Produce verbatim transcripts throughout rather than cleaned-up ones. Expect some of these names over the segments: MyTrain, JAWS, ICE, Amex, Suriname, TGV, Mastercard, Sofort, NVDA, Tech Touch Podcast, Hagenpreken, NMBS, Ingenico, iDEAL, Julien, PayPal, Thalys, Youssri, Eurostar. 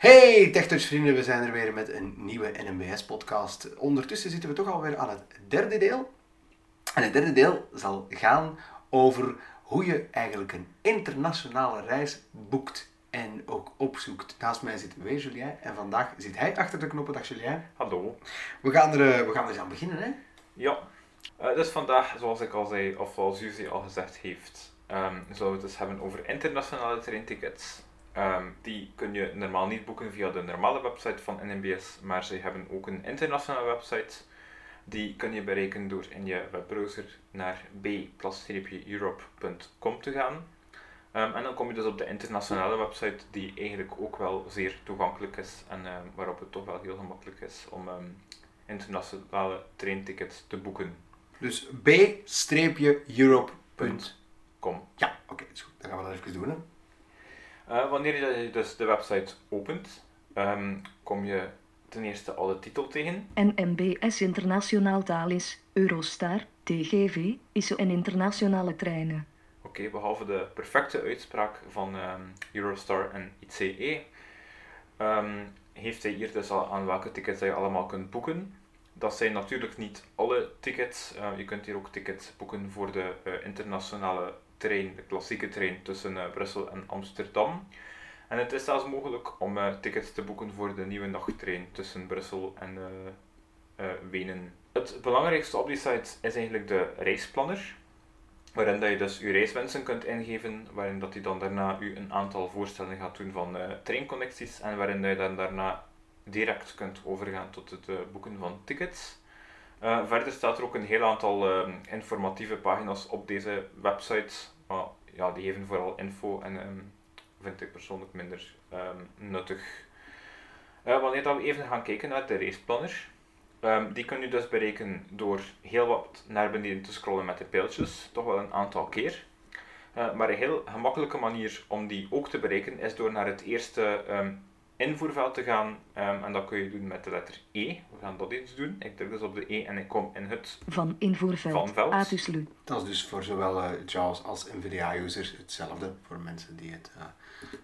Hey TechTouch vrienden, we zijn er weer met een nieuwe N M B S podcast. Ondertussen zitten we toch alweer aan het derde deel. En het derde deel zal gaan over hoe je eigenlijk een internationale reis boekt en ook opzoekt. Naast mij zit weer Julien en vandaag zit hij achter de knoppen. Dag Julien. Hallo. We gaan er, we gaan er eens aan beginnen, hè? Ja. Uh, dus vandaag, zoals ik al zei, of zoals Youssri al gezegd heeft, um, zullen we het dus hebben over internationale treintickets. Um, die kun je normaal niet boeken via de normale website van N M B S, maar ze hebben ook een internationale website. Die kun je bereiken door in je webbrowser naar b-europe punt com te gaan. Um, en dan kom je dus op de internationale website, die eigenlijk ook wel zeer toegankelijk is en um, waarop het toch wel heel gemakkelijk is om um, internationale traintickets te boeken. Dus b-europe punt com. Ja, oké, okay, dat is goed. Dan gaan we dat even doen, hè. Uh, wanneer je dus de website opent, um, kom je ten eerste al de titel tegen. N M B S Internationaal Thalys, Eurostar, T G V, I C E en internationale treinen. Oké, okay, behalve de perfecte uitspraak van um, Eurostar en I C E, um, heeft hij hier dus al aan welke tickets je allemaal kunt boeken. Dat zijn natuurlijk niet alle tickets. Uh, je kunt hier ook tickets boeken voor de uh, internationale trein, de klassieke trein tussen uh, Brussel en Amsterdam. En het is zelfs mogelijk om uh, tickets te boeken voor de nieuwe nachttrein tussen Brussel en uh, uh, Wenen. Het belangrijkste op die site is eigenlijk de reisplanner, waarin dat je dus je reiswensen kunt ingeven, waarin dat je dan daarna u een aantal voorstellen gaat doen van uh, treinconnecties en waarin dat je dan daarna direct kunt overgaan tot het uh, boeken van tickets. Uh, verder staat er ook een heel aantal um, informatieve pagina's op deze website. Maar ja, die geven vooral info en um, vind ik persoonlijk minder um, nuttig. Uh, wanneer dan we even gaan kijken naar de raceplanner. Um, die kun je dus bereiken door heel wat naar beneden te scrollen met de pijltjes. Toch wel een aantal keer. Uh, maar een heel gemakkelijke manier om die ook te bereiken is door naar het eerste um, invoerveld te gaan, um, en dat kun je doen met de letter E. We gaan dat eens doen. Ik druk dus op de E en ik kom in het van invoerveld. Van Atuslu. Dat is dus voor zowel uh, JAWS als N V D A-users hetzelfde, voor mensen die het uh,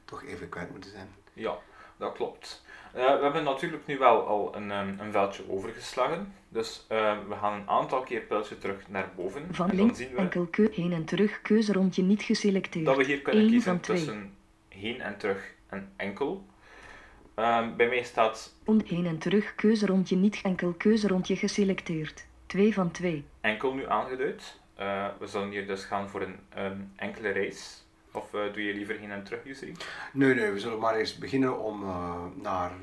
toch even kwijt moeten zijn. Ja, dat klopt. Uh, we hebben natuurlijk nu wel al een, um, een veldje overgeslagen, dus uh, we gaan een aantal keer pijltje terug naar boven. Van en dan link zien we enkel keu- heen en terug keuzerondje niet geselecteerd. Dat we hier kunnen Eén kiezen tussen heen en terug en enkel. Um, bij mij staat heen en terug keuzerondje niet enkel keuzerondje geselecteerd. twee van twee. Enkel nu aangeduid. Uh, we zullen hier dus gaan voor een um, enkele reis. Of uh, doe je liever heen en terug, Youssri? Nee, nee, we zullen maar eens beginnen om uh, naar uh,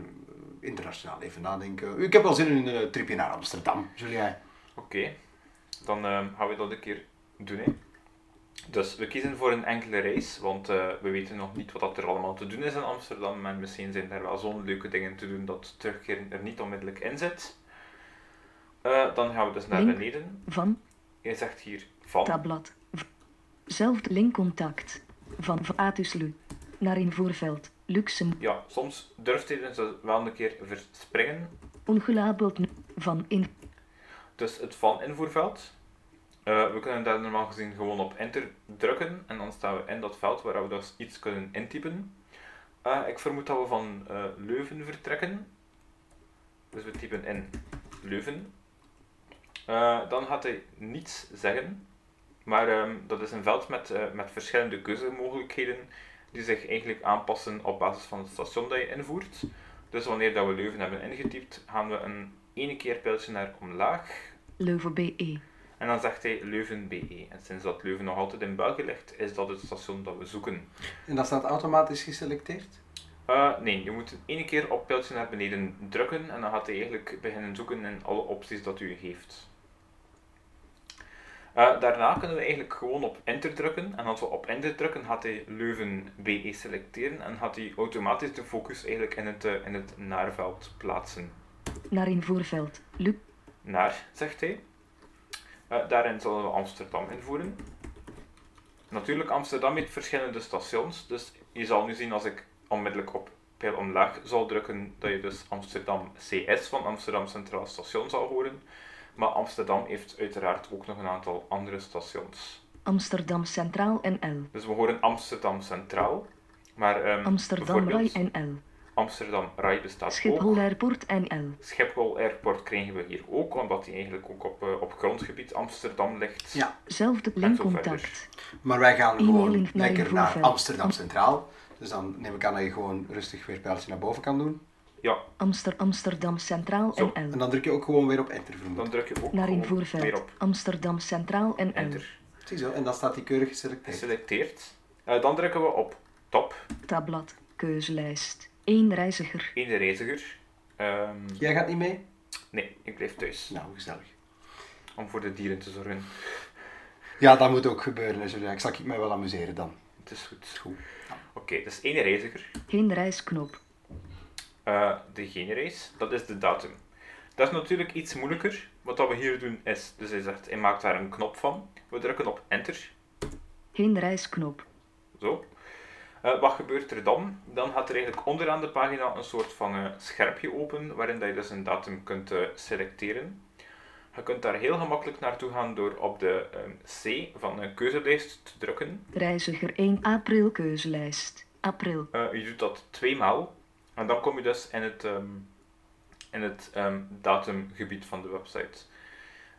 internationaal even nadenken. Ik heb wel zin in een uh, tripje naar Amsterdam, Julien. Oké, okay. Dan uh, gaan we dat een keer doen. Hè. Dus we kiezen voor een enkele reis, want uh, we weten nog niet wat dat er allemaal te doen is in Amsterdam. En misschien zijn er wel zo'n leuke dingen te doen dat terugkeren er niet onmiddellijk in zit. Uh, dan gaan we dus naar link beneden. Van. Je zegt hier van. Tabblad. Zelfde linkcontact. Van Atuslu. Naar invoerveld. Luxem. Ja, soms durft hij dus wel een keer verspringen. Ongelabeld. Van in. Dus het van invoerveld. Uh, we kunnen daar normaal gezien gewoon op enter drukken en dan staan we in dat veld waar we dus iets kunnen intypen. Uh, ik vermoed dat we van uh, Leuven vertrekken. Dus we typen in Leuven. Uh, dan gaat hij niets zeggen. Maar um, dat is een veld met, uh, met verschillende keuzemogelijkheden die zich eigenlijk aanpassen op basis van het station dat je invoert. Dus wanneer dat we Leuven hebben ingetypt, gaan we een ene keer pijltje naar omlaag. Leuven B E. En dan zegt hij Leuven B E. En sinds dat Leuven nog altijd in België ligt, is dat het station dat we zoeken. En dat staat automatisch geselecteerd? Uh, nee, je moet één keer op pijltje naar beneden drukken en dan gaat hij eigenlijk beginnen zoeken in alle opties dat u heeft. Uh, daarna kunnen we eigenlijk gewoon op enter drukken. En als we op enter drukken, gaat hij Leuven B E selecteren en gaat hij automatisch de focus eigenlijk in het, uh, in het naarveld plaatsen. Naar invoerveld. Lu- naar, zegt hij. Uh, daarin zullen we Amsterdam invoeren. Natuurlijk, Amsterdam heeft verschillende stations, dus je zal nu zien als ik onmiddellijk op pijl omlaag zal drukken, dat je dus Amsterdam C S van Amsterdam Centraal Station zal horen. Maar Amsterdam heeft uiteraard ook nog een aantal andere stations. Amsterdam Centraal en L. Dus we horen Amsterdam Centraal, maar um, Amsterdam Rai en L. Amsterdam Rai bestaat Schiphol ook. Airport N L. Schiphol Airport kregen we hier ook, omdat die eigenlijk ook op, uh, op grondgebied Amsterdam ligt. Ja, zelfde linkcontact. Maar wij gaan gewoon lekker naar Amsterdam Centraal. Dus dan neem ik aan dat je gewoon rustig weer pijltje naar boven kan doen. Ja. Amster, Amsterdam Centraal N L. En dan druk je ook gewoon weer op enter. Dan druk je ook naar invoerveld. Weer op Amsterdam Centraal N L. Enter. Ziezo, en dan staat die keurig geselecteerd. Geselecteerd. Uh, dan drukken we op top. Tabblad, keuzelijst. Eén reiziger. Eén reiziger. Um... Jij gaat niet mee? Nee, ik blijf thuis. Nou, gezellig. Om voor de dieren te zorgen. Ja, dat moet ook gebeuren. Dus ik zal ik mij wel amuseren dan. Het is goed. Goed. Ja. Oké, okay, dus één reiziger. Geen reisknop. Uh, de geen reis, dat is de datum. Dat is natuurlijk iets moeilijker. Wat dat we hier doen is, dus hij zegt, hij maakt daar een knop van. We drukken op enter. Geen reisknop. Zo. Uh, wat gebeurt er dan? Dan gaat er eigenlijk onderaan de pagina een soort van uh, scherpje open, waarin dat je dus een datum kunt uh, selecteren. Je kunt daar heel gemakkelijk naartoe gaan door op de um, C van een keuzelijst te drukken. Reiziger één april keuzelijst. April. Uh, je doet dat twee maal. En dan kom je dus in het, um, in het um, datumgebied van de website.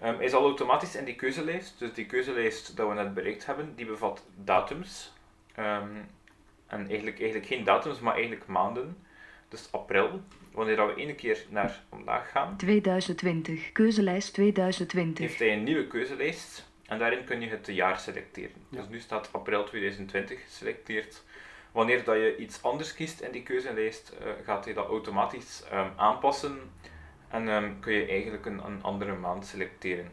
Um, hij zal automatisch in die keuzelijst, dus die keuzelijst dat we net bereikt hebben, die bevat datums. Um, en eigenlijk, eigenlijk geen datums, maar eigenlijk maanden. Dus april, wanneer we één keer naar omlaag gaan. twintig twintig, keuzelijst twintig twintig. Heeft hij een nieuwe keuzelijst en daarin kun je het jaar selecteren. Ja. Dus nu staat april twintig twintig geselecteerd. Wanneer dat je iets anders kiest in die keuzelijst, uh, gaat hij dat automatisch um, aanpassen en um, kun je eigenlijk een, een andere maand selecteren.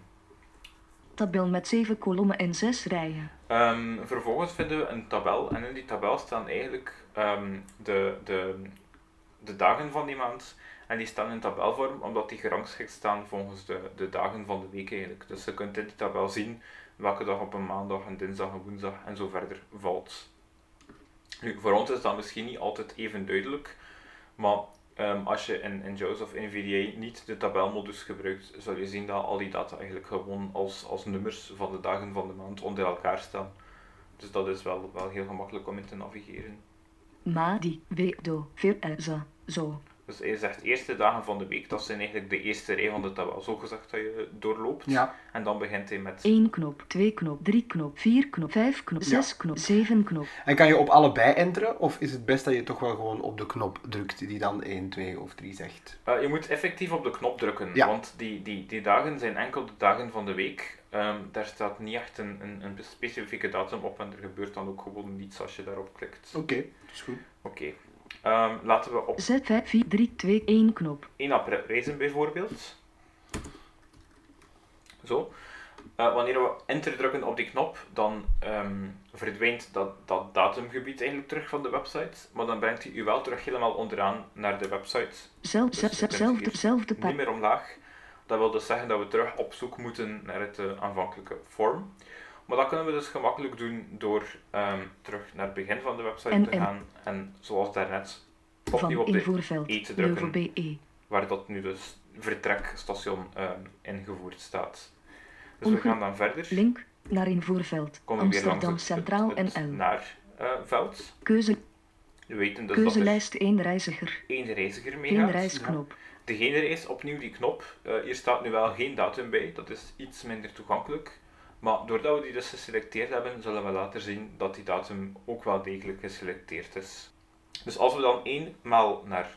Tabel met zeven kolommen en zes rijen. Um, vervolgens vinden we een tabel en in die tabel staan eigenlijk um, de, de, de dagen van die maand en die staan in tabelvorm omdat die gerangschikt staan volgens de, de dagen van de week eigenlijk. Dus je kunt in die tabel zien welke dag op een maandag, een dinsdag, een woensdag en zo verder valt. Nu, voor ons is dat misschien niet altijd even duidelijk, maar um, als je in, in JAWS of N V D A niet de tabelmodus gebruikt, zal je zien dat al die data eigenlijk gewoon als, als nummers van de dagen van de maand onder elkaar staan. Dus dat is wel, wel heel gemakkelijk om in te navigeren. Ma die weekdo veel erza zo. Dus hij zegt eerste dagen van de week, dat zijn eigenlijk de eerste rij van de tabel, zo gezegd dat je doorloopt. Ja. En dan begint hij met één knop, twee knop, drie knop, vier knop, vijf knop, zes ja. knop, zeven knop. En kan je op allebei enteren of is het best dat je toch wel gewoon op de knop drukt die dan één, twee of drie zegt? Uh, je moet effectief op de knop drukken, ja. want die, die, die dagen zijn enkel de dagen van de week. Um, daar staat niet echt een, een, een specifieke datum op en er gebeurt dan ook gewoon niets als je daarop klikt. Oké, okay, dat is goed. Oké. Okay. Um, laten we op Z vijf vier drie twee één knop één april reizen bijvoorbeeld. Zo. Uh, wanneer we enter drukken op die knop, dan um, verdwijnt dat, dat datumgebied eigenlijk terug van de website. Maar dan brengt hij u wel terug helemaal onderaan naar de website. Zelf, zelf, zelf, zelfde, zelfde pa- niet meer omlaag. Dat wil dus zeggen dat we terug op zoek moeten naar het uh, aanvankelijke form. Maar dat kunnen we dus gemakkelijk doen door um, terug naar het begin van de website en, te gaan en zoals daarnet opnieuw op de E te drukken, waar dat nu dus vertrekstation um, ingevoerd staat. Dus Onge- we gaan dan verder. Link naar invoerveld. Komen we weer langs het, Centraal het, het, het N L. Naar uh, veld. Keuze. We weten dus keuzelijst één reiziger. Eén reiziger mee gaat. Eén reisknop. Ja. Degene reis opnieuw die knop. Uh, hier staat nu wel geen datum bij, dat is iets minder toegankelijk. Maar doordat we die dus geselecteerd hebben, zullen we later zien dat die datum ook wel degelijk geselecteerd is. Dus als we dan eenmaal naar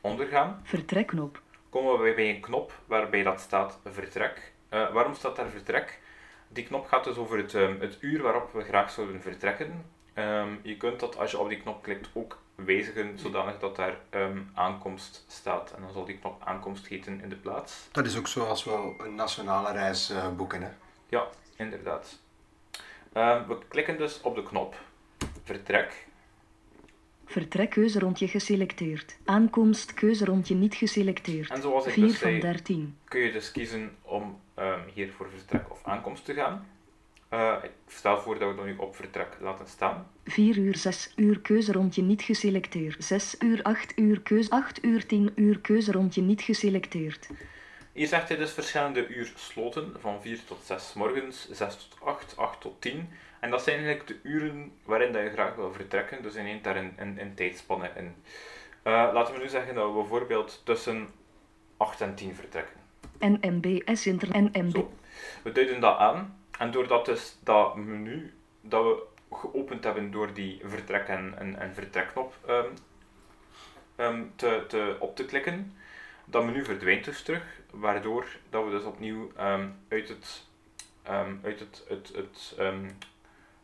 onder gaan, vertrekknop, komen we bij een knop waarbij dat staat vertrek. Uh, waarom staat daar vertrek? Die knop gaat dus over het, um, het uur waarop we graag zouden vertrekken. Um, je kunt dat als je op die knop klikt ook wijzigen, zodanig dat daar um, aankomst staat. En dan zal die knop aankomst heten in de plaats. Dat is ook zo als we een nationale reis uh, boeken, hè? Ja. Inderdaad. Uh, we klikken dus op de knop. Vertrek. Vertrek keuze geselecteerd. Aankomst keuze niet geselecteerd. En zoals ik vier dus zei, dertien. Kun je dus kiezen om um, hier voor vertrek of aankomst te gaan. Uh, ik stel voor dat we dan nu op vertrek laten staan. vier uur, zes uur keuze niet geselecteerd. zes uur, acht uur keuze, acht uur, tien uur keuze niet geselecteerd. Hier zegt hij dus verschillende uursloten, van vier tot zes morgens, zes tot acht, acht tot tien. En dat zijn eigenlijk de uren waarin dat je graag wil vertrekken, dus je neemt daar een, een, een tijdspanne in. Uh, laten we nu zeggen dat we bijvoorbeeld tussen acht en tien vertrekken. N M B S internet. N M B. Zo. We duiden dat aan. En doordat dus dat menu dat we geopend hebben door die vertrek- en, en, en vertrekknop um, um, te, te, op te klikken, dat menu verdwijnt dus terug, waardoor dat we dus opnieuw um, uit het, um, uit het, het, het, um,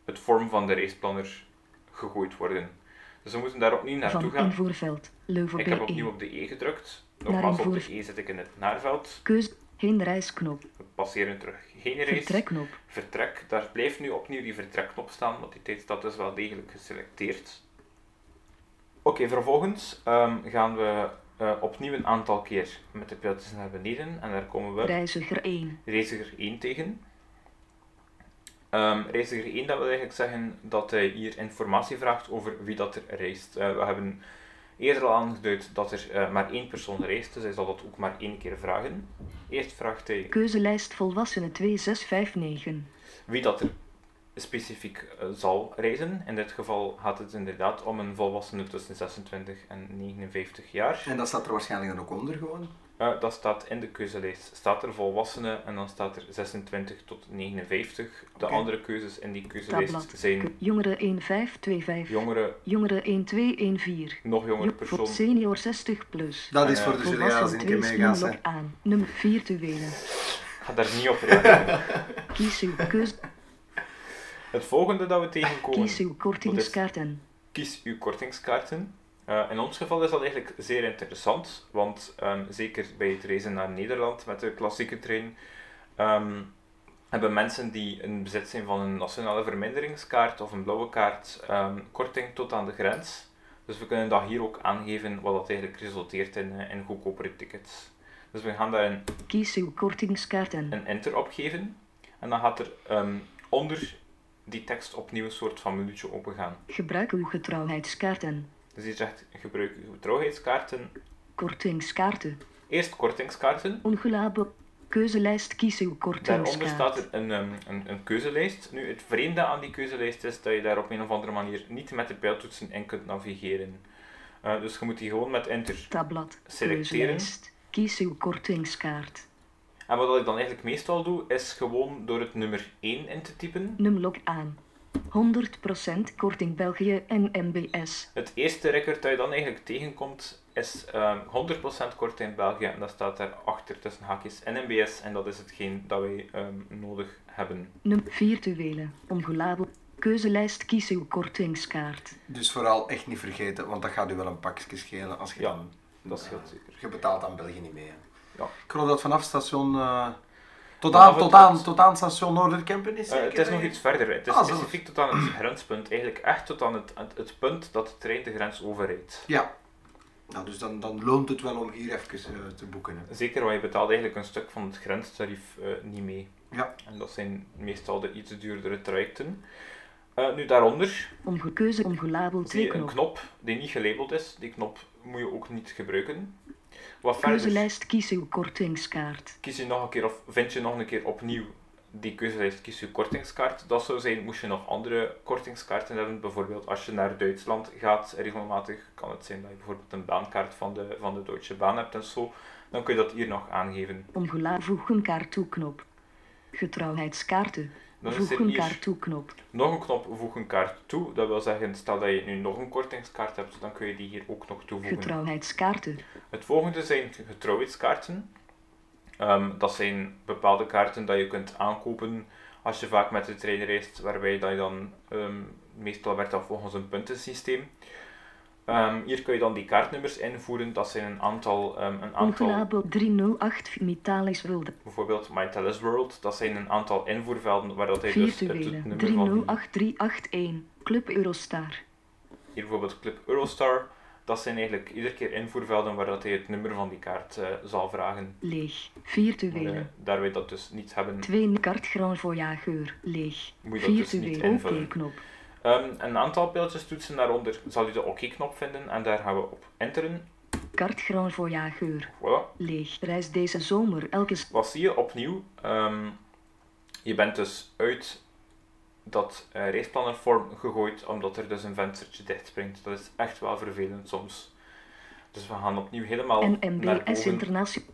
het vorm van de raceplanner gegooid worden. Dus we moeten daar opnieuw naartoe gaan. Invoerveld, ik heb opnieuw op de E gedrukt. Nogmaals, op de E zit ik in het naarveld. Keus, geen reisknop. We passeren terug. Geen reis. Vertrekknop. Vertrek. Daar blijft nu opnieuw die vertrekknop staan, want die tijd staat dus wel degelijk geselecteerd. Oké, okay, vervolgens um, gaan we uh, opnieuw een aantal keer met de pijltjes naar beneden. En daar komen we... Reiziger één. Reiziger één tegen. Um, reiziger één, dat wil eigenlijk zeggen dat hij hier informatie vraagt over wie dat er reist. Uh, we hebben eerder al aangeduid dat er uh, maar één persoon reist, dus hij zal dat ook maar één keer vragen. Eerst vraagt hij... Keuzelijst volwassenen twee zes vijf negen. Wie dat er specifiek uh, zal reizen. In dit geval gaat het inderdaad om een volwassene tussen zesentwintig en negenenvijftig jaar. En dat staat er waarschijnlijk ook onder gewoon? Uh, dat staat in de keuzelijst. Staat er volwassenen en dan staat er zesentwintig tot negenenvijftig. De okay. andere keuzes in die keuzelijst Tabblad. Zijn... Jongeren één vijf twee vijf. Jongeren... Jongeren één twee één vier. Nog jongere persoon. Senior zestig plus. Dat is en, voor de Julien als ik ermee meegaat. Log aan. Nummer virtuele. Ga daar niet op rekenen. Kies uw keus... Het volgende dat we tegenkomen... Kies uw kortingskaarten. Kies uw kortingskaarten. Uh, in ons geval is dat eigenlijk zeer interessant, want um, zeker bij het reizen naar Nederland met de klassieke trein um, hebben mensen die in bezit zijn van een nationale verminderingskaart of een blauwe kaart um, korting tot aan de grens. Dus we kunnen dat hier ook aangeven wat dat eigenlijk resulteert in, uh, in goedkopere tickets. Dus we gaan daar een, Kies uw kortingskaarten. een enter op geven en dan gaat er um, onder die tekst opnieuw een soort van minuutje opengaan. Gebruik uw getrouwheidskaarten. Dus hier zegt, gebruik uw getrouwheidskaarten. Kortingskaarten. Eerst kortingskaarten. Ongeladen keuzelijst, kies uw kortingskaart. Daaronder staat er een, um, een, een keuzelijst. Nu, het vreemde aan die keuzelijst is dat je daar op een of andere manier niet met de pijltoetsen in kunt navigeren. Uh, dus je moet die gewoon met enter Tabblad. Selecteren. Keuzelijst, kies uw kortingskaart. En wat ik dan eigenlijk meestal doe, is gewoon door het nummer één in te typen. Numlog aan. honderd procent korting België en N M B S. Het eerste record dat je dan eigenlijk tegenkomt is um, honderd procent korting België en dat staat daarachter tussen haakjes N M B S en dat is hetgeen dat wij um, nodig hebben. Nummer virtuele, ongelabeld, keuzelijst, kies uw kortingskaart. Dus vooral echt niet vergeten, want dat gaat u wel een pakje schelen als je ja, dan... dat scheelt zeker. Je betaalt aan België niet mee. Ja. Ik geloof dat vanaf station... Uh... Tot aan, tot, aan, tot aan station Noorderkempen is zeker? Uh, het is nog iets verder. Het is ah, specifiek tot aan het grenspunt. Eigenlijk echt tot aan het, het punt dat de trein de grens overrijdt. Ja. Nou, dus dan, dan loont het wel om hier even uh, te boeken. Hè. Zeker, want je betaalt eigenlijk een stuk van het grenstarief uh, niet mee. Ja. En dat zijn meestal de iets duurdere trajecten. Uh, nu daaronder... Omgekeuze, omgelabeld. Zie je een knop die niet gelabeld is. Die knop moet je ook niet gebruiken. Keuzelijst, kies uw kortingskaart. Kies je nog een keer of vind je nog een keer opnieuw die keuzelijst, kies uw kortingskaart. Dat zou zijn, moest je nog andere kortingskaarten hebben. Bijvoorbeeld als je naar Duitsland gaat regelmatig, kan het zijn dat je bijvoorbeeld een baankaart van de, van de Deutsche Bahn hebt en zo. Dan kun je dat hier nog aangeven. Omgeladen, voeg een kaart toe knop. Getrouwheidskaarten. Dan voeg een kaart toe knop. Nog een knop, voeg een kaart toe. Dat wil zeggen, stel dat je nu nog een kortingskaart hebt, dan kun je die hier ook nog toevoegen. Getrouwheidskaarten. Het volgende zijn getrouwheidskaarten. Um, dat zijn bepaalde kaarten dat je kunt aankopen als je vaak met de trein reist, waarbij dat je dan, um, meestal werkt dat volgens een puntensysteem. Um, hier kun je dan die kaartnummers invoeren, dat zijn een aantal... Um, een aantal Ongelabel drie nul acht MyThaly's World. Bijvoorbeeld MyThaly's World, dat zijn een aantal invoervelden waar dat hij dus het, het nummer drie nul acht drie acht een, Club Eurostar. Hier bijvoorbeeld Club Eurostar, dat zijn eigenlijk iedere keer invoervelden waar dat hij het nummer van die kaart uh, zal vragen. Leeg, virtuele. Uh, daar wij dat dus niet hebben. Twee kaart Grand Voyageur, leeg, moet je dat virtuele, dus niet invullen. Okay, knop. Um, een aantal pijltjes toetsen daaronder zal u de OK-knop vinden en daar gaan we op enteren. Carte Grand Voyageur. Voilà. Leeg. Reis deze zomer elke... Wat zie je opnieuw? Um, je bent dus uit dat uh, reisplannervorm gegooid omdat er dus een venstertje dichtspringt. Dat is echt wel vervelend soms. Dus we gaan opnieuw helemaal N M B S naar boven. International.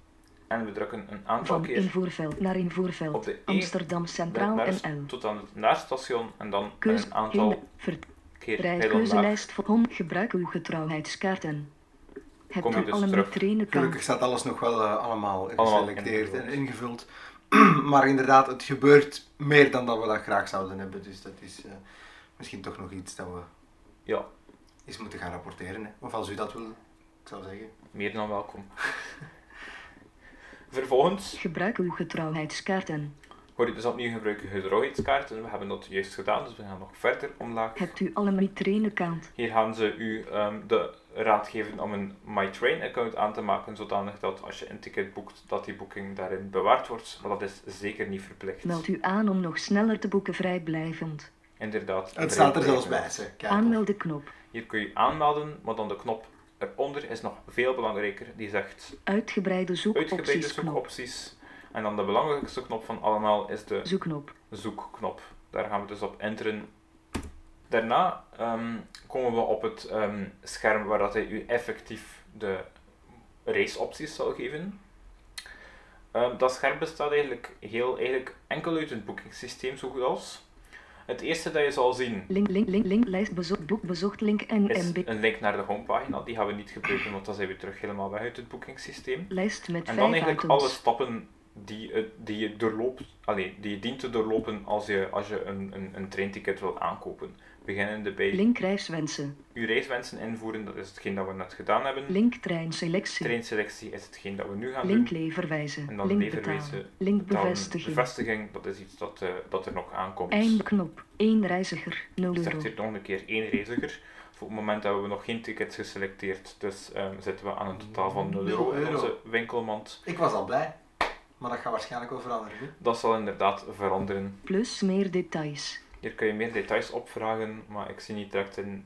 En we drukken een aantal Van keer invoerveld naar invoerveld. Op de E, Amsterdam Centraal N L. Tot aan het naarstation en dan Keus, een aantal in, ver, keer rijkeuzelijst voor hond. Gebruik uw getrouwheidskaarten. Heb je dus alle MyTrain-kaart. Gelukkig staat alles nog wel uh, allemaal, allemaal geselecteerd en ingevuld. Maar inderdaad, het gebeurt meer dan dat we dat graag zouden hebben. Dus dat is uh, misschien toch nog iets dat we ja. eens moeten gaan rapporteren. Hè. Of als u dat wil, ik zou zeggen. Meer dan welkom. Vervolgens... Gebruik uw getrouwheidskaarten. Hoor je dus opnieuw gebruik uw getrouwheidskaarten. We hebben dat juist gedaan, dus we gaan nog verder omlaag. Hebt u al een MyTrain-account? Hier gaan ze u um, de raad geven om een MyTrain-account aan te maken, zodanig dat als je een ticket boekt, dat die boeking daarin bewaard wordt. Maar dat is zeker niet verplicht. Meld u aan om nog sneller te boeken vrijblijvend. Inderdaad. Het staat er zelfs bij. Aanmelden knop. Hier kun je aanmelden, maar dan de knop... Eronder is nog veel belangrijker, die zegt uitgebreide zoekopties. Uitgebreide zoekopties. En dan de belangrijkste knop van allemaal is de zoekknop. zoekknop. Daar gaan we dus op enteren. Daarna um, komen we op het um, scherm waar dat hij u effectief de reisopties zal geven. Um, dat scherm bestaat eigenlijk, heel, eigenlijk enkel uit het boekingssysteem, zo goed als. Het eerste dat je zal zien link, link, link, link, lijst bezocht, boek bezocht, link en is een link naar de homepagina. Die gaan we niet gebruiken, want dan zijn we terug helemaal weg uit het boekingssysteem. Lijst met en dan eigenlijk items. Alle stappen die, die, je doorloopt, allee, die je dient te doorlopen als je, als je een, een, een treinticket wil aankopen. Beginnende bij link reiswensen. Uw reiswensen invoeren, dat is hetgeen dat we net gedaan hebben. Link treinselectie. Treinselectie is hetgeen dat we nu gaan link, doen. Link leverwijzen. En dan link leverwijzen. Betalen. Link bevestiging. Bevestiging, dat is iets dat, uh, dat er nog aankomt. Eindknop, één reiziger, nul euro. Ik zeg hier nog een keer één reiziger. Voor het moment hebben we nog geen tickets geselecteerd, dus um, zitten we aan een totaal van nul euro in onze winkelmand. Ik was al blij, maar dat gaat waarschijnlijk wel veranderen. Hè? Dat zal inderdaad veranderen. Plus meer details. Hier kun je meer details opvragen, maar ik zie niet direct in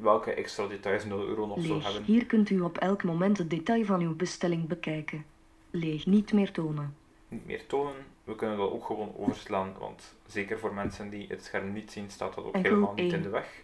welke extra details nul euro nog zo hebben. Hier kunt u op elk moment het detail van uw bestelling bekijken. Leeg, niet meer tonen. Niet meer tonen. We kunnen dat ook gewoon overslaan, want zeker voor mensen die het scherm niet zien, staat dat ook Enkel helemaal niet één. In de weg.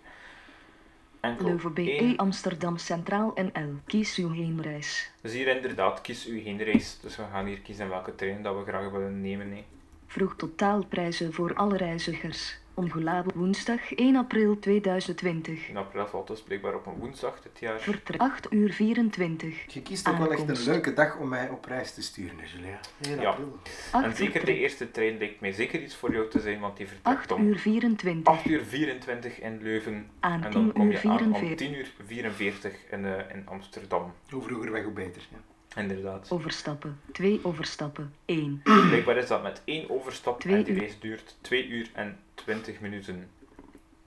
Leuven B E Amsterdam Centraal N L. Kies uw heenreis. Dus hier inderdaad, kies uw heenreis. Dus we gaan hier kiezen welke trein dat we graag willen nemen. Nee. Vroeg totaalprijzen voor alle reizigers. Omgeladen woensdag één april tweeduizend twintig. In april valt dus blijkbaar op een woensdag dit jaar. Vertrek acht uur vierentwintig. Je kiest ook wel echt een leuke dag om mij op reis te sturen, Julien. één april. Ja. En zeker de eerste trein lijkt mij zeker iets voor jou te zijn, want die vertrekt om acht uur vierentwintig. acht uur vierentwintig in Leuven. Aan en dan kom je aan om tien uur vierenveertig in, uh, in Amsterdam. Hoe vroeger weg, hoe beter. Ja. Inderdaad. Overstappen. Twee overstappen. Eén. Blijkbaar is dat met één overstap twee en die reis duurt twee uur en twintig minuten.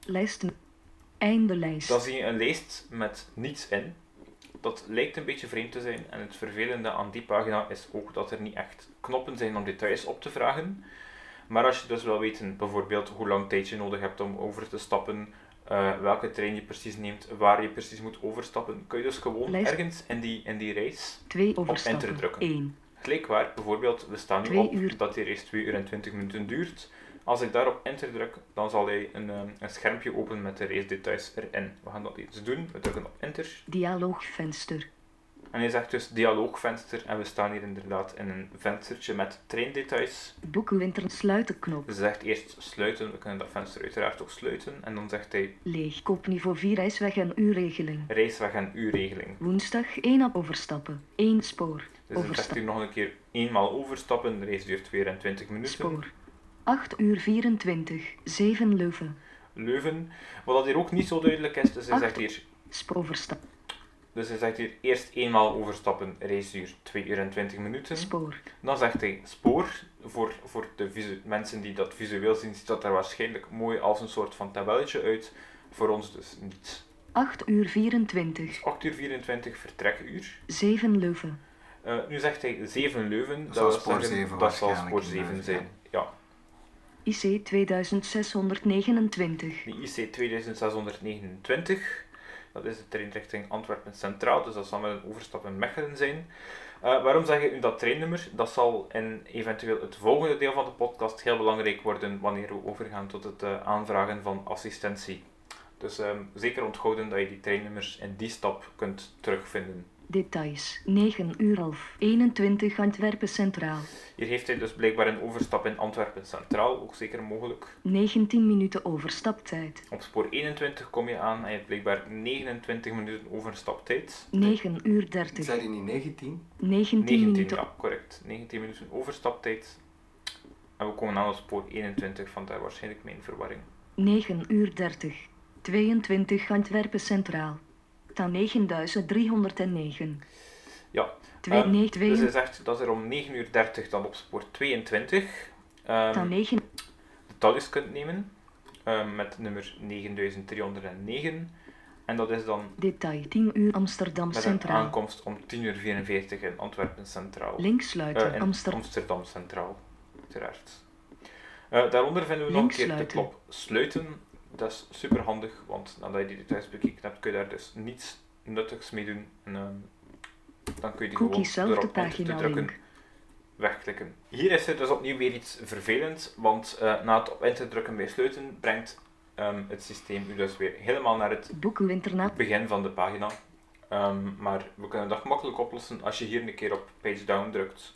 Lijst. Einde lijst. Dan zie je een lijst met niets in. Dat lijkt een beetje vreemd te zijn en het vervelende aan die pagina is ook dat er niet echt knoppen zijn om details op te vragen. Maar als je dus wil weten, bijvoorbeeld hoe lang tijd je nodig hebt om over te stappen, Uh, welke trein je precies neemt, waar je precies moet overstappen, kun je dus gewoon lijst. Ergens in die, in die reis op enter drukken. Eén. Gelijk waar, bijvoorbeeld, we staan nu op uur. Dat die reis twee uur en twintig minuten duurt. Als ik daarop enter druk, dan zal hij een, um, een schermpje openen met de reisdetails erin. We gaan dat eens doen, we drukken op enter. Dialoogvenster. En hij zegt dus dialoogvenster en we staan hier inderdaad in een venstertje met treindetails. Boek uw intern sluiten knop. Dus hij zegt eerst sluiten, we kunnen dat venster uiteraard ook sluiten. En dan zegt hij... Leeg, koop niveau vier reisweg en uurregeling. Reisweg en uurregeling. Woensdag één april overstappen, één spoor. Dus hij zegt hier nog een keer eenmaal overstappen, de reis duurt tweeëntwintig minuten. Spoor, acht uur vierentwintig, zeven Leuven. Leuven, wat dat hier ook niet zo duidelijk is, dus hij zegt hier... Spoor overstappen. Dus hij zegt hier eerst eenmaal overstappen, reisduur twee uur en twintig minuten. Spoor. Dan zegt hij spoor. Voor, voor de visu- mensen die dat visueel zien, ziet dat er waarschijnlijk mooi als een soort van tabelletje uit. Voor ons dus niet. acht uur vierentwintig. Dus acht uur vierentwintig, vertrekuur. zeven Leuven. Uh, nu zegt hij zeven Leuven. Dat, dat zal spoor zeven, dat zal spoor zeven zijn. Ja. I C twee zes twee negen. Die I C twee zes twee negen. Dat is de trein richting Antwerpen Centraal, dus dat zal met een overstap in Mechelen zijn. Uh, waarom zeg ik nu dat treinnummer? Dat zal in eventueel het volgende deel van de podcast heel belangrijk worden wanneer we overgaan tot het uh, aanvragen van assistentie. Dus um, zeker onthouden dat je die treinnummers in die stap kunt terugvinden. Details, negen uur half eenentwintig Antwerpen Centraal. Hier heeft hij dus blijkbaar een overstap in Antwerpen Centraal, ook zeker mogelijk. negentien minuten overstaptijd. Op spoor eenentwintig kom je aan en je hebt blijkbaar negenentwintig minuten overstaptijd. negen uur dertig. Zijn die niet negentien? negentien, negentien minuten. Ja, correct. negentien minuten overstaptijd. En we komen aan op spoor eenentwintig, vandaar waarschijnlijk mijn verwarring. negen uur dertig. tweeëntwintig Antwerpen Centraal. Aan negen duizend driehonderdnegen. Ja, um, nee, twee... dus hij zegt dat er om negen uur dertig dan op spoor tweeëntwintig um, negen... de Thalys kunt nemen um, met nummer negen duizend driehonderdnegen. En dat is dan detail tien uur Amsterdam met Centraal. Een aankomst om tien uur vierenveertig in Antwerpen Centraal. Links sluiten uh, in Amster... Amsterdam Centraal, uiteraard. Uh, daaronder vinden we nog een keer de klop sluiten. Dat is super handig, want nadat je die details bekeken hebt, kun je daar dus niets nuttigs mee doen. En, um, dan kun je die Cookie gewoon erop te drukken, link. Wegklikken. Hier is er dus opnieuw weer iets vervelends, want uh, na het op in te drukken bij sluiten, brengt um, het systeem u dus weer helemaal naar het begin van de pagina. Um, maar we kunnen dat gemakkelijk oplossen als je hier een keer op page down drukt.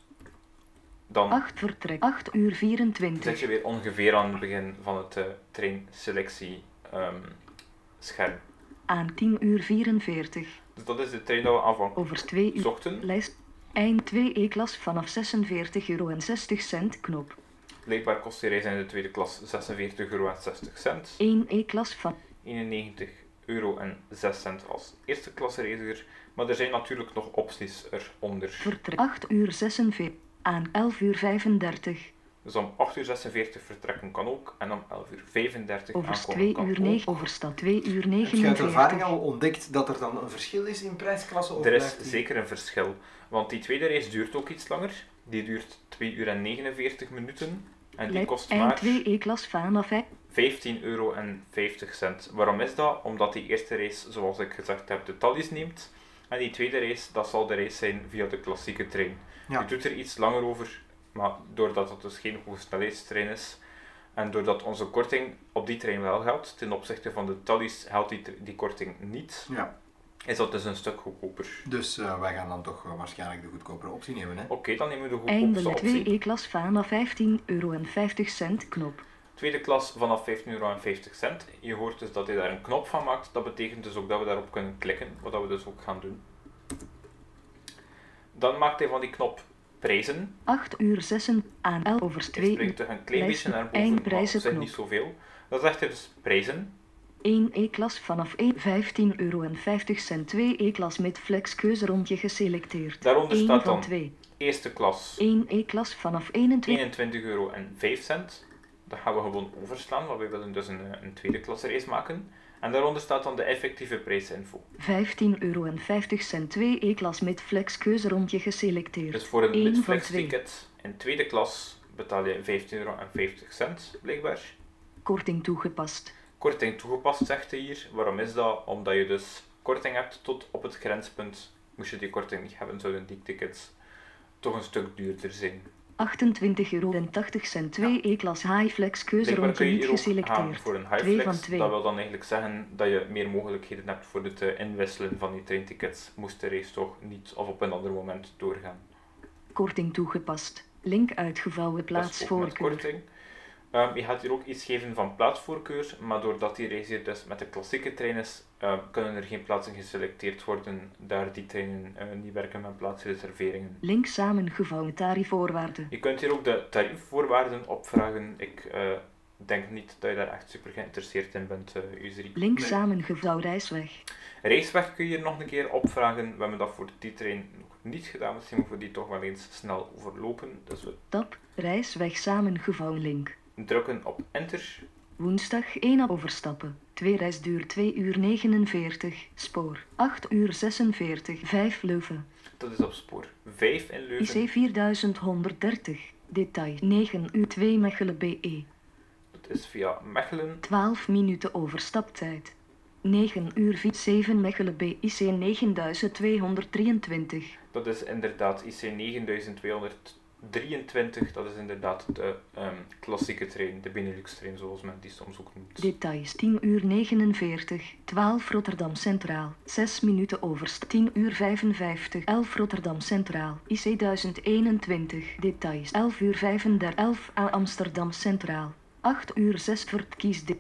Dan acht vertrek, acht uur vierentwintig. Zit je weer ongeveer aan het begin van het uh, trainselectie um, scherm. Aan tien uur vierenveertig. Dus dat is de trein dat we aanvangen. Over twee uur. Zochten. Lijst eind twee E-klas vanaf zesenveertig euro en zestig cent knop. Blijkbaar kost die reis in de tweede klas zesenveertig euro en zestig cent. één E-klas van eenennegentig euro en zes cent als eerste klasse reiziger. Maar er zijn natuurlijk nog opties eronder. Vertrek acht uur zesenveertig. Aan elf uur vijfendertig. Dus om acht uur zesenveertig vertrekken kan ook. En om elf uur vijfendertig aankomen kan ook. Overstap twee uur negenenveertig. Heb je uit ervaring al ontdekt dat er dan een verschil is in prijsklasse? Of er is zeker een verschil. Want die tweede reis duurt ook iets langer. Die duurt twee uur en negenenveertig minuten. En die kost maar vijftien euro en vijftig cent. Waarom is dat? Omdat die eerste reis, zoals ik gezegd heb, de Thalys neemt. En die tweede race, dat zal de race zijn via de klassieke trein. Ja. Je doet er iets langer over, maar doordat het dus geen hoge snelheidstrein is, en doordat onze korting op die trein wel geldt, ten opzichte van de Thalys geldt die, die korting niet, ja. Is dat dus een stuk goedkoper. Dus uh, wij gaan dan toch uh, waarschijnlijk de goedkopere optie nemen, hè? Oké, okay, dan nemen we de goedkoopste optie. Eindelijk twee E-klas vanaf vijftien euro en vijftig cent knop. Tweede klas vanaf vijftien euro en vijftig cent. Je hoort dus dat je daar een knop van maakt. Dat betekent dus ook dat we daarop kunnen klikken, wat we dus ook gaan doen. Dan maakt hij van die knop prijzen. acht uur zesenveertig aan elf over twee. Hij springt een klein beetje naar boven, maar dat is niet zoveel. Dan zegt hij dus prijzen. één E-klas vanaf vijftien euro en vijftig cent. twee E-klas met flexkeuze rondje geselecteerd. Daaronder staat dan eerste klas. één E-klas vanaf eenentwintig euro en vijf cent. Dat gaan we gewoon overslaan, want we willen dus een, een tweede klasse race maken. En daaronder staat dan de effectieve prijsinfo. vijftien euro en vijftig cent twee E-klas met flexkeuze rondje geselecteerd. Dus voor een lidflex-ticket in tweede klas betaal je vijftien euro en vijftig cent, blijkbaar. Korting toegepast. Korting toegepast, zegt hij hier. Waarom is dat? Omdat je dus korting hebt tot op het grenspunt. Moest je die korting niet hebben, zouden die tickets toch een stuk duurder zijn. achtentwintig euro en tachtig cent twee E-klas Highflex keuze rondje niet geselecteerd. Voor een Highflex, dat wil dan eigenlijk zeggen dat je meer mogelijkheden hebt voor het uh, inwisselen van die treintickets. Moest de race toch niet of op een ander moment doorgaan. Korting toegepast. Link uitgevouwen plaatsvoorkeur. Korting. Um, je gaat hier ook iets geven van plaatsvoorkeur, maar doordat die race hier dus met de klassieke trein is, uh, kunnen er geen plaatsen geselecteerd worden, daar die treinen uh, niet werken met plaatsreserveringen. Link samengevouwen tariefvoorwaarden. Je kunt hier ook de tariefvoorwaarden opvragen. Ik uh, denk niet dat je daar echt super geïnteresseerd in bent, uh, Youssri. Link nee. Samengevouwen reisweg. Reisweg kun je hier nog een keer opvragen. We hebben dat voor die trein nog niet gedaan, misschien moeten we die toch wel eens snel overlopen. Dus we... Tap, reisweg samengevouwen link. Drukken op enter. Woensdag één overstappen. Twee reis duurt twee uur negenenveertig. Spoor acht uur zesenveertig. vijf Leuven. Dat is op spoor vijf in Leuven. I C vierduizend honderddertig. Detail negen uur twee Mechelen B E. Dat is via Mechelen. twaalf minuten overstaptijd. negen uur zeven Mechelen B E I C negenduizend tweehonderddrieëntwintig. Dat is inderdaad I C negenduizend tweehonderddrieëntwintig. drieëntwintig, dat is inderdaad de um, klassieke trein, de Benelux-trein, zoals men die soms ook noemt. Details: tien uur negenenveertig, twaalf Rotterdam Centraal, zes minuten over tien uur vijfenvijftig, elf Rotterdam Centraal, I C duizend eenentwintig. Details: elf uur vijfendertig, elf a Amsterdam Centraal, acht uur zes verkies dit.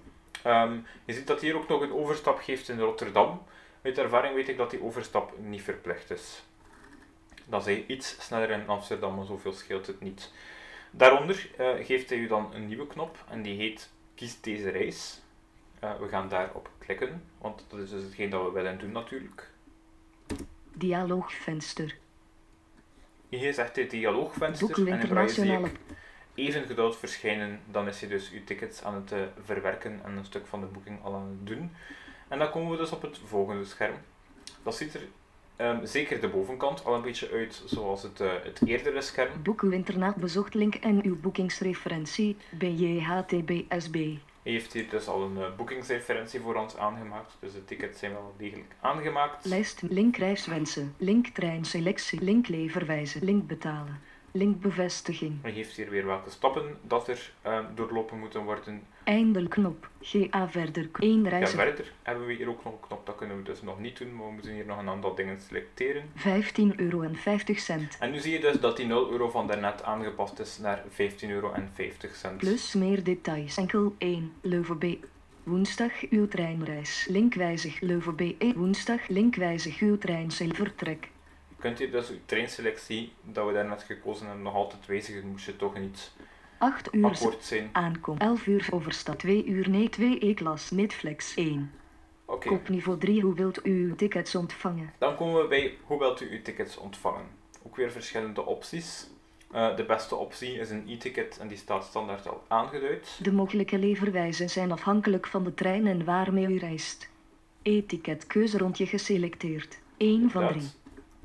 Um, je ziet dat hij hier ook nog een overstap geeft in Rotterdam. Uit ervaring weet ik dat die overstap niet verplicht is. Dan zij iets sneller in Amsterdam, maar zoveel scheelt het niet. Daaronder uh, geeft hij u dan een nieuwe knop en die heet Kies deze reis. Uh, we gaan daarop klikken, want dat is dus hetgeen dat we willen doen natuurlijk. Dialoogvenster. Hier zegt hij dialoogvenster en in braille zie ik even geduld verschijnen. Dan is hij dus uw tickets aan het uh, verwerken en een stuk van de boeking al aan het doen. En dan komen we dus op het volgende scherm. Dat ziet er Um, zeker de bovenkant al een beetje uit zoals het, uh, het eerdere scherm. Boek uw internaatbezocht link en uw boekingsreferentie B J H T B S B. Hij heeft hier dus al een uh, boekingsreferentie voor ons aangemaakt, dus de tickets zijn wel degelijk aangemaakt. Lijst, link reiswensen, link treinselectie, link leverwijze, link betalen, link bevestiging. Hij heeft hier weer welke stappen dat er uh, doorlopen moeten worden. Eindelknop, G A verder, één reiziger. Ja, verder hebben we hier ook nog een knop, dat kunnen we dus nog niet doen, maar we moeten hier nog een aantal dingen selecteren. vijftien euro en vijftig cent. En nu zie je dus dat die nul euro van daarnet aangepast is naar vijftien euro en vijftig cent. Plus meer details, enkel één, Leuven B. Woensdag uw treinreis, link wijzig, Leuven B. Woensdag, link wijzig uw treinselectie, vertrek. Je kunt hier dus uw treinselectie, dat we daarnet gekozen hebben, nog altijd wijzigen, moest je toch niet... acht uur aankomt, elf uur overstap, twee uur nee, twee E-klas, Netflix één. Okay. Kopniveau drie, hoe wilt u uw tickets ontvangen? Dan komen we bij hoe wilt u uw tickets ontvangen. Ook weer verschillende opties. Uh, de beste optie is een e-ticket en die staat standaard al aangeduid. De mogelijke leverwijzen zijn afhankelijk van de trein en waarmee u reist. E-ticket keuzerondje geselecteerd, één van drie.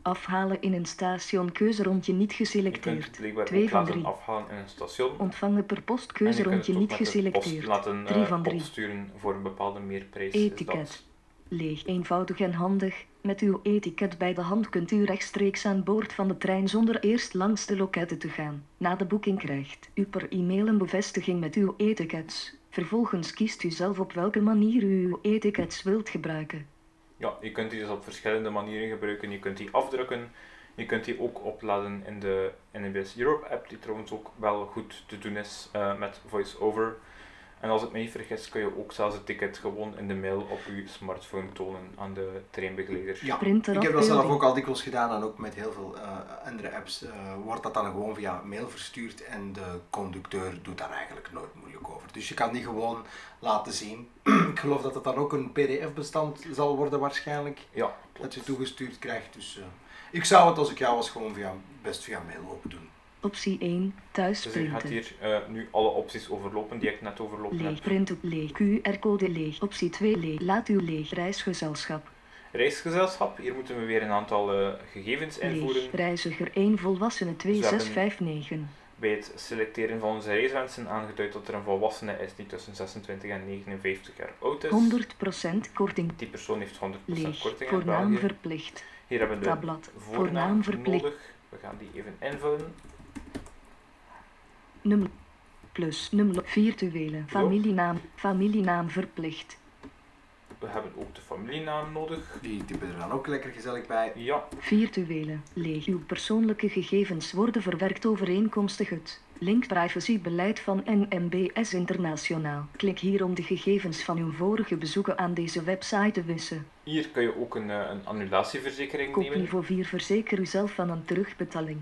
Afhalen in een station, keuzerondje niet geselecteerd. twee van drie. Afhalen in een station. Ontvangen per post, keuzerondje niet geselecteerd. Laten uh, opsturen voor een bepaalde meerprijs. Etiket. Leeg, eenvoudig en handig. Met uw etiket bij de hand kunt u rechtstreeks aan boord van de trein zonder eerst langs de loketten te gaan. Na de boeking krijgt u per e-mail een bevestiging met uw etikets. Vervolgens kiest u zelf op welke manier u uw etikets wilt gebruiken. Ja, je kunt die dus op verschillende manieren gebruiken. Je kunt die afdrukken. Je kunt die ook opladen in de N M B S Europe app, die trouwens ook wel goed te doen is uh, met voice-over. En als ik me niet vergis, kun je ook zelfs het ticket gewoon in de mail op je smartphone tonen aan de treinbegeleider. Ja, ik heb dat zelf ook al dikwijls gedaan en ook met heel veel uh, andere apps uh, wordt dat dan gewoon via mail verstuurd en de conducteur doet daar eigenlijk nooit moeilijk over. Dus je kan die gewoon laten zien. Ik geloof dat het dan ook een P D F-bestand zal worden waarschijnlijk, ja, dat je toegestuurd krijgt. Dus uh, ik zou het als ik jou was gewoon via, best via mail ook doen. Optie één, thuisprinten. Dus ik ga hier uh, nu alle opties overlopen die ik net overlopen leeg, heb. Print op leeg, Q R-code leeg. Optie twee leeg, laat uw leeg. Reisgezelschap. Reisgezelschap, hier moeten we weer een aantal uh, gegevens leeg. Invoeren. Reiziger één, volwassene twee zes vijf negen. Bij het selecteren van onze reiswensen aangeduid dat er een volwassene is die tussen zesentwintig en negenenvijftig jaar oud is. honderd procent korting. Die persoon heeft honderd procent leeg. Korting. Voornaam verplicht. Hier hebben we Tabblad. Voornaam, voornaam verplicht. Nodig. We gaan die even invullen. Nummer plus nummer virtuele familienaam, familienaam verplicht. We hebben ook de familienaam nodig. Die typen er dan ook lekker gezellig bij. Ja. Virtuele leeg. Uw persoonlijke gegevens worden verwerkt overeenkomstig het link privacybeleid van N M B S Internationaal. Klik hier om de gegevens van uw vorige bezoeken aan deze website te wissen. Hier kun je ook een, een annulatieverzekering Koop nemen. Niveau vier, verzeker uzelf van een terugbetaling.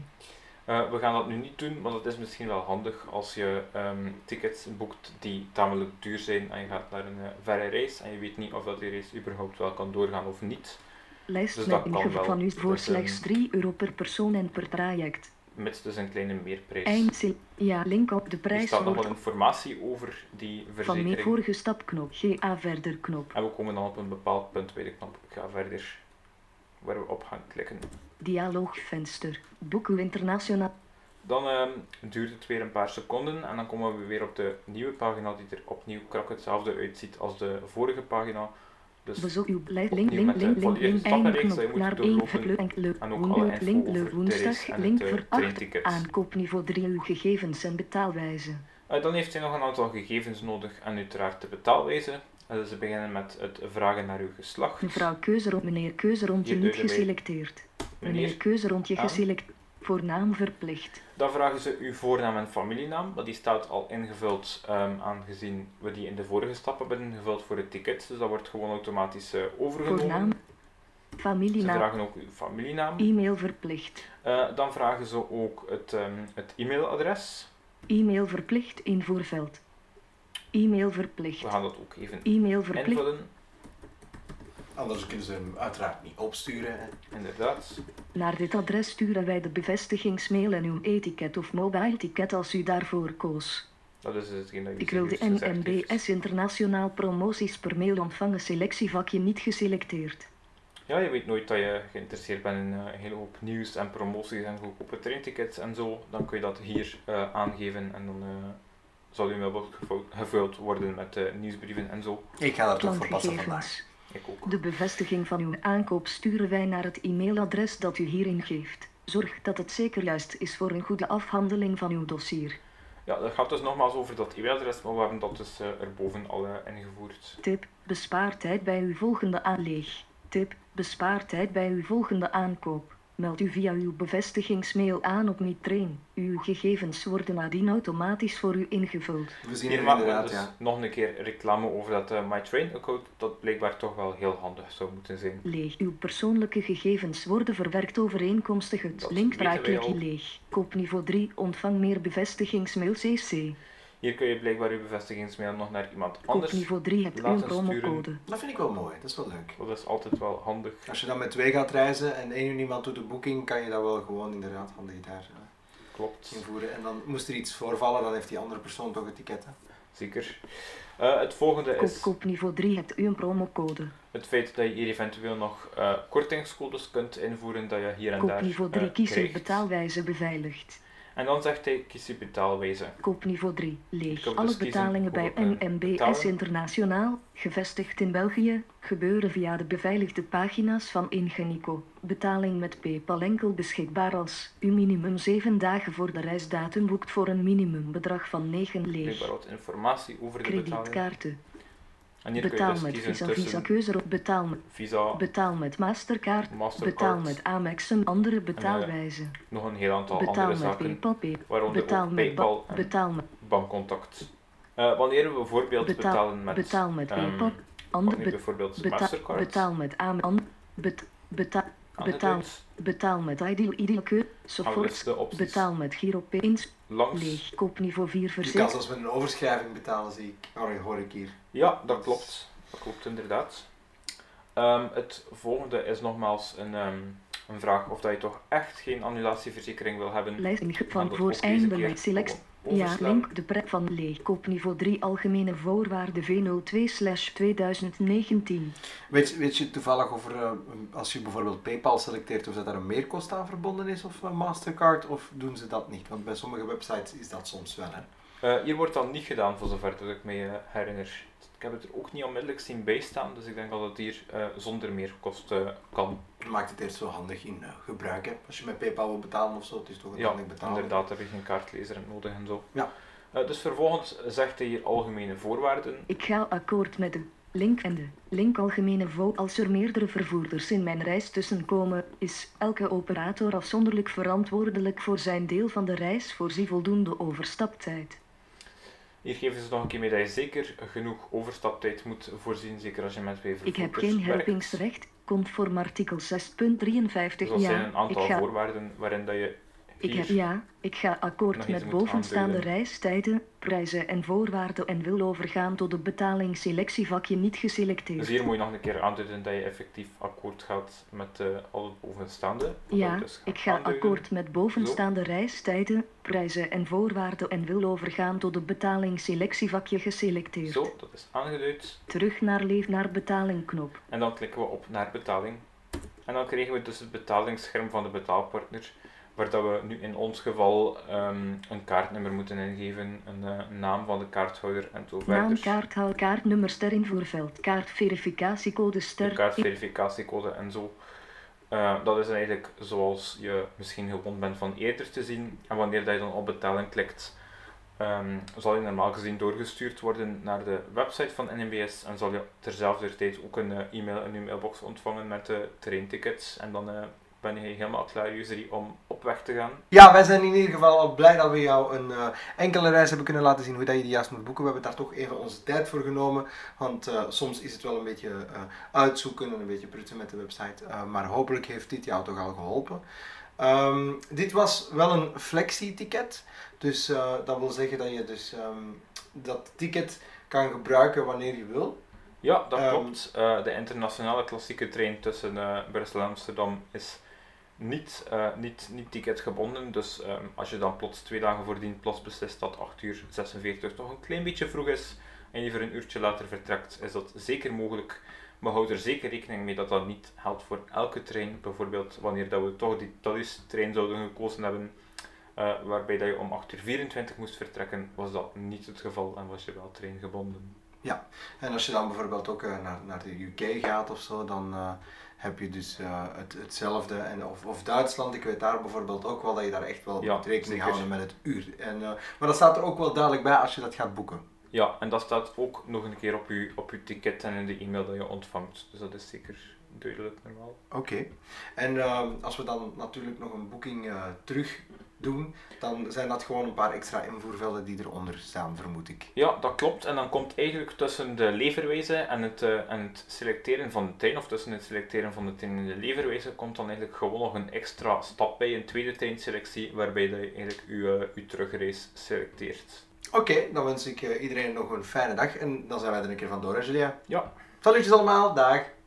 Uh, we gaan dat nu niet doen, maar dat is misschien wel handig als je um, tickets boekt die tamelijk duur zijn en je gaat naar een uh, verre reis en je weet niet of dat die reis überhaupt wel kan doorgaan of niet. Lijst dus met ingevoerd van u voor dus, slechts drie euro per persoon en per traject. Mits dus een kleine meerprijs. Eindsel, ja, link op de prijs. Er staat nog wel informatie over die verzekering. Van mijn vorige stapknop, G A verder knop. En we komen dan op een bepaald punt bij de knop Ga verder, waar we op gaan klikken. Dialoogvenster. Boek uw internationaal. Dan uh, duurt het weer een paar seconden en dan komen we weer op de nieuwe pagina die er opnieuw krak hetzelfde uitziet als de vorige pagina. Dus bezoek uw lijst, link, link, link, link, link, eindknop naar één, het leuk, enkele, woensdag, link, le woensdag, link voor acht, aankoopniveau drie, uw gegevens en betaalwijze. Uh, dan heeft hij nog een aantal gegevens nodig en uiteraard de betaalwijze. Dus ze beginnen met het vragen naar uw geslacht. Mevrouw Keuserond, meneer Keuserondje niet geselecteerd. Meneer, meneer Keuserondje geselecteerd. Voornaam verplicht. Dan vragen ze uw voornaam en familienaam, maar die staat al ingevuld um, aangezien we die in de vorige stap hebben ingevuld voor het ticket, dus dat wordt gewoon automatisch uh, overgenomen. Voornaam, familienaam. Ze vragen ook uw familienaam. E-mail verplicht. Uh, dan vragen ze ook het, um, het e-mailadres. E-mail verplicht invoerveld. E-mail verplicht. We gaan dat ook even e-mail verplicht. Invullen. Anders kunnen ze hem uiteraard niet opsturen. Inderdaad. Naar dit adres sturen wij de bevestigingsmail en uw etiket of mobile ticket als u daarvoor koos. Dat is hetgeen dat u Ik wil de N M B S internationaal promoties per mail ontvangen selectievakje niet geselecteerd. Ja, je weet nooit dat je geïnteresseerd bent in een hele hoop nieuws en promoties en goedkope traintickets en zo. Dan kun je dat hier uh, aangeven en dan... Uh, zal uw mailbox gevuld worden met uh, nieuwsbrieven en zo. Ik ga daar toch voor passen vandaag. Ik ook. De bevestiging van uw aankoop sturen wij naar het e-mailadres dat u hierin geeft. Zorg dat het zeker juist is voor een goede afhandeling van uw dossier. Ja, dat gaat dus nogmaals over dat e-mailadres, maar we hebben dat dus uh, erboven al uh, ingevoerd. Tip, bespaar tijd bij uw volgende aanleeg. Tip, bespaar tijd bij uw volgende aankoop. Meld u via uw bevestigingsmail aan op MyTrain. Uw gegevens worden nadien automatisch voor u ingevuld. We zien hier maken we dus ja. nog een keer reclame over dat uh, MyTrain-account, dat blijkbaar toch wel heel handig zou moeten zijn. Leeg. Uw persoonlijke gegevens worden verwerkt overeenkomstig het link draaiklikje leeg. Koopniveau drie, ontvang meer bevestigingsmail C C. Hier kun je blijkbaar uw bevestigingsmail nog naar iemand anders Koopniveau drie hebt uw promocode. Dat vind ik wel mooi, dat is wel leuk. Dat is altijd wel handig. Als je dan met twee gaat reizen en één uur iemand doet de boeking, kan je dat wel gewoon inderdaad handig daar Klopt. invoeren. En dan moest er iets voorvallen, dan heeft die andere persoon toch het ticket. Hè? Zeker. Uh, het volgende is... Koopniveau drie hebt uw promocode. Het feit dat je hier eventueel nog uh, kortingscodes kunt invoeren, dat je hier en daar Koopniveau drie uh, kies uw betaalwijze beveiligd. En dan zegt hij, kies je betaalwijze. Koopniveau drie, leeg. Alle dus betalingen bij N M B S Internationaal, gevestigd in België, gebeuren via de beveiligde pagina's van Ingenico. Betaling met PayPal enkel beschikbaar als u minimum zeven dagen voor de reisdatum boekt voor een minimumbedrag van negen leeg. Blijkbaar wat informatie over de betaling. Kredietkaarten. Betaal dus met Visa, Visa keuze op betaal met Visa, betaal met Mastercard, Mastercard, betaal met Amex en andere betaalwijzen. En, uh, nog een heel aantal betaal andere zaken, PayPal, waaronder betaal ook PayPal ba- en betaal bankcontact. Uh, wanneer we bijvoorbeeld betaal, betalen met, betaal met um, PayPal, ander be- bijvoorbeeld betaal, Mastercard, betaal met Amex, bet, betaal, betaal, betaal met iDEAL, iDEAL keuze, Sofort, betaal met GiroPains. Langs. Leeg, koopniveau vier verzekerd. Je kan zelfs met een overschrijving betalen, zie ik. Oh, hoor ik hier. Ja, dat klopt. Dat klopt inderdaad. Um, het volgende is nogmaals een, um, een vraag of dat je toch echt geen annulatieverzekering wil hebben. Lijst van vooreindelijk select. Ja, link de pret van leeg. Koopniveau drie algemene voorwaarden V nul twee twintig negentien. Weet, weet je toevallig over uh, als je bijvoorbeeld PayPal selecteert of dat daar een meerkost aan verbonden is of uh, Mastercard of doen ze dat niet? Want bij sommige websites is dat soms wel. Hè? Uh, hier wordt dat niet gedaan voor zover dat ik me uh, herinner. Ik heb het er ook niet onmiddellijk zien bijstaan, dus ik denk dat het hier uh, zonder meerkost uh, kan. Je maakt het eerst zo handig in uh, gebruik, hè? Als je met PayPal wil betalen of zo, het is toch een ja, handig betalen. Ja, inderdaad, heb je geen kaartlezer nodig en zo. Ja. Uh, dus vervolgens zegt hij hier algemene voorwaarden. Ik ga akkoord met de link en de link algemene vo. Als er meerdere vervoerders in mijn reis tussenkomen, is elke operator afzonderlijk verantwoordelijk voor zijn deel van de reis voorzien voldoende overstaptijd. Hier geven ze nog een keer mee dat je zeker genoeg overstaptijd moet voorzien, zeker als je met twee vervoerders werkt. Ik heb geen helpingsrecht, conform artikel zes punt drieënvijftig. Dus dat ja, zijn een aantal ga... voorwaarden waarin dat je ik heb Ja, ik ga akkoord met bovenstaande aanduiden. Reistijden, prijzen en voorwaarden en wil overgaan tot de betalingsselectievakje niet geselecteerd. Dus hier moet je nog een keer aanduiden dat je effectief akkoord gaat met uh, al het bovenstaande. Ja, dus ga ik ga aanduiden. akkoord met bovenstaande Zo. reistijden, prijzen en voorwaarden en wil overgaan tot de betalingsselectievakje geselecteerd. Zo, dat is aangeduid. Terug naar leef naar betaling knop. En dan klikken we op naar betaling. En dan krijgen we dus het betalingsscherm van de betaalpartner. waar dat we nu in ons geval um, een kaartnummer moeten ingeven, een uh, naam van de kaarthouder en zo verder. Naam, kaart, haal, kaartnummer, ster in voorveld, kaartverificatiecode, ster... De kaartverificatiecode en zo. Uh, dat is eigenlijk zoals je misschien gewoon bent van eerder te zien. En wanneer dat je dan op betalen klikt, um, zal je normaal gezien doorgestuurd worden naar de website van N M B S en zal je terzelfde tijd ook een uh, e-mail en een mailbox ontvangen met de uh, traintickets. En dan uh, ben je helemaal klaar, Youssri, om op weg te gaan. Ja, wij zijn in ieder geval al blij dat we jou een uh, enkele reis hebben kunnen laten zien hoe dat je die juist moet boeken. We hebben daar toch even onze tijd voor genomen, want uh, soms is het wel een beetje uh, uitzoeken en een beetje prutsen met de website. Uh, maar hopelijk heeft dit jou toch al geholpen. Um, dit was wel een flexi-ticket, dus uh, dat wil zeggen dat je dus um, dat ticket kan gebruiken wanneer je wil. Ja, dat um, klopt. Uh, de internationale klassieke trein tussen uh, Brussel en Amsterdam is niet, uh, niet, niet ticketgebonden. Dus um, als je dan plots twee dagen voordien plots beslist dat acht uur zesenveertig toch een klein beetje vroeg is en je voor een uurtje later vertrekt, is dat zeker mogelijk. Maar houd er zeker rekening mee dat dat niet geldt voor elke trein. Bijvoorbeeld wanneer dat we toch die Thalys trein zouden gekozen hebben, uh, waarbij dat je om acht uur vierentwintig moest vertrekken, was dat niet het geval en was je wel treingebonden. Ja, en als je dan bijvoorbeeld ook uh, naar, naar de U K gaat of zo, dan uh, heb je dus uh, het, hetzelfde. En of, of Duitsland, ik weet daar bijvoorbeeld ook wel dat je daar echt wel ja, rekening houdt met het uur. En, uh, maar dat staat er ook wel duidelijk bij als je dat gaat boeken. Ja, en dat staat ook nog een keer op je, op je ticket en in de e-mail dat je ontvangt. Dus dat is zeker duidelijk normaal. Oké. Okay. En uh, als we dan natuurlijk nog een boeking uh, terug doen, dan zijn dat gewoon een paar extra invoervelden die eronder staan, vermoed ik. Ja, dat klopt. En dan komt eigenlijk tussen de leverwijze en het, uh, en het selecteren van de trein, of tussen het selecteren van de trein en de leverwijze, komt dan eigenlijk gewoon nog een extra stap bij, een tweede treinselectie, waarbij je eigenlijk je, uh, je terugreis selecteert. Oké, okay, dan wens ik uh, iedereen nog een fijne dag en dan zijn wij er een keer vandoor, hè, Julien? Ja. Salutjes allemaal, dag!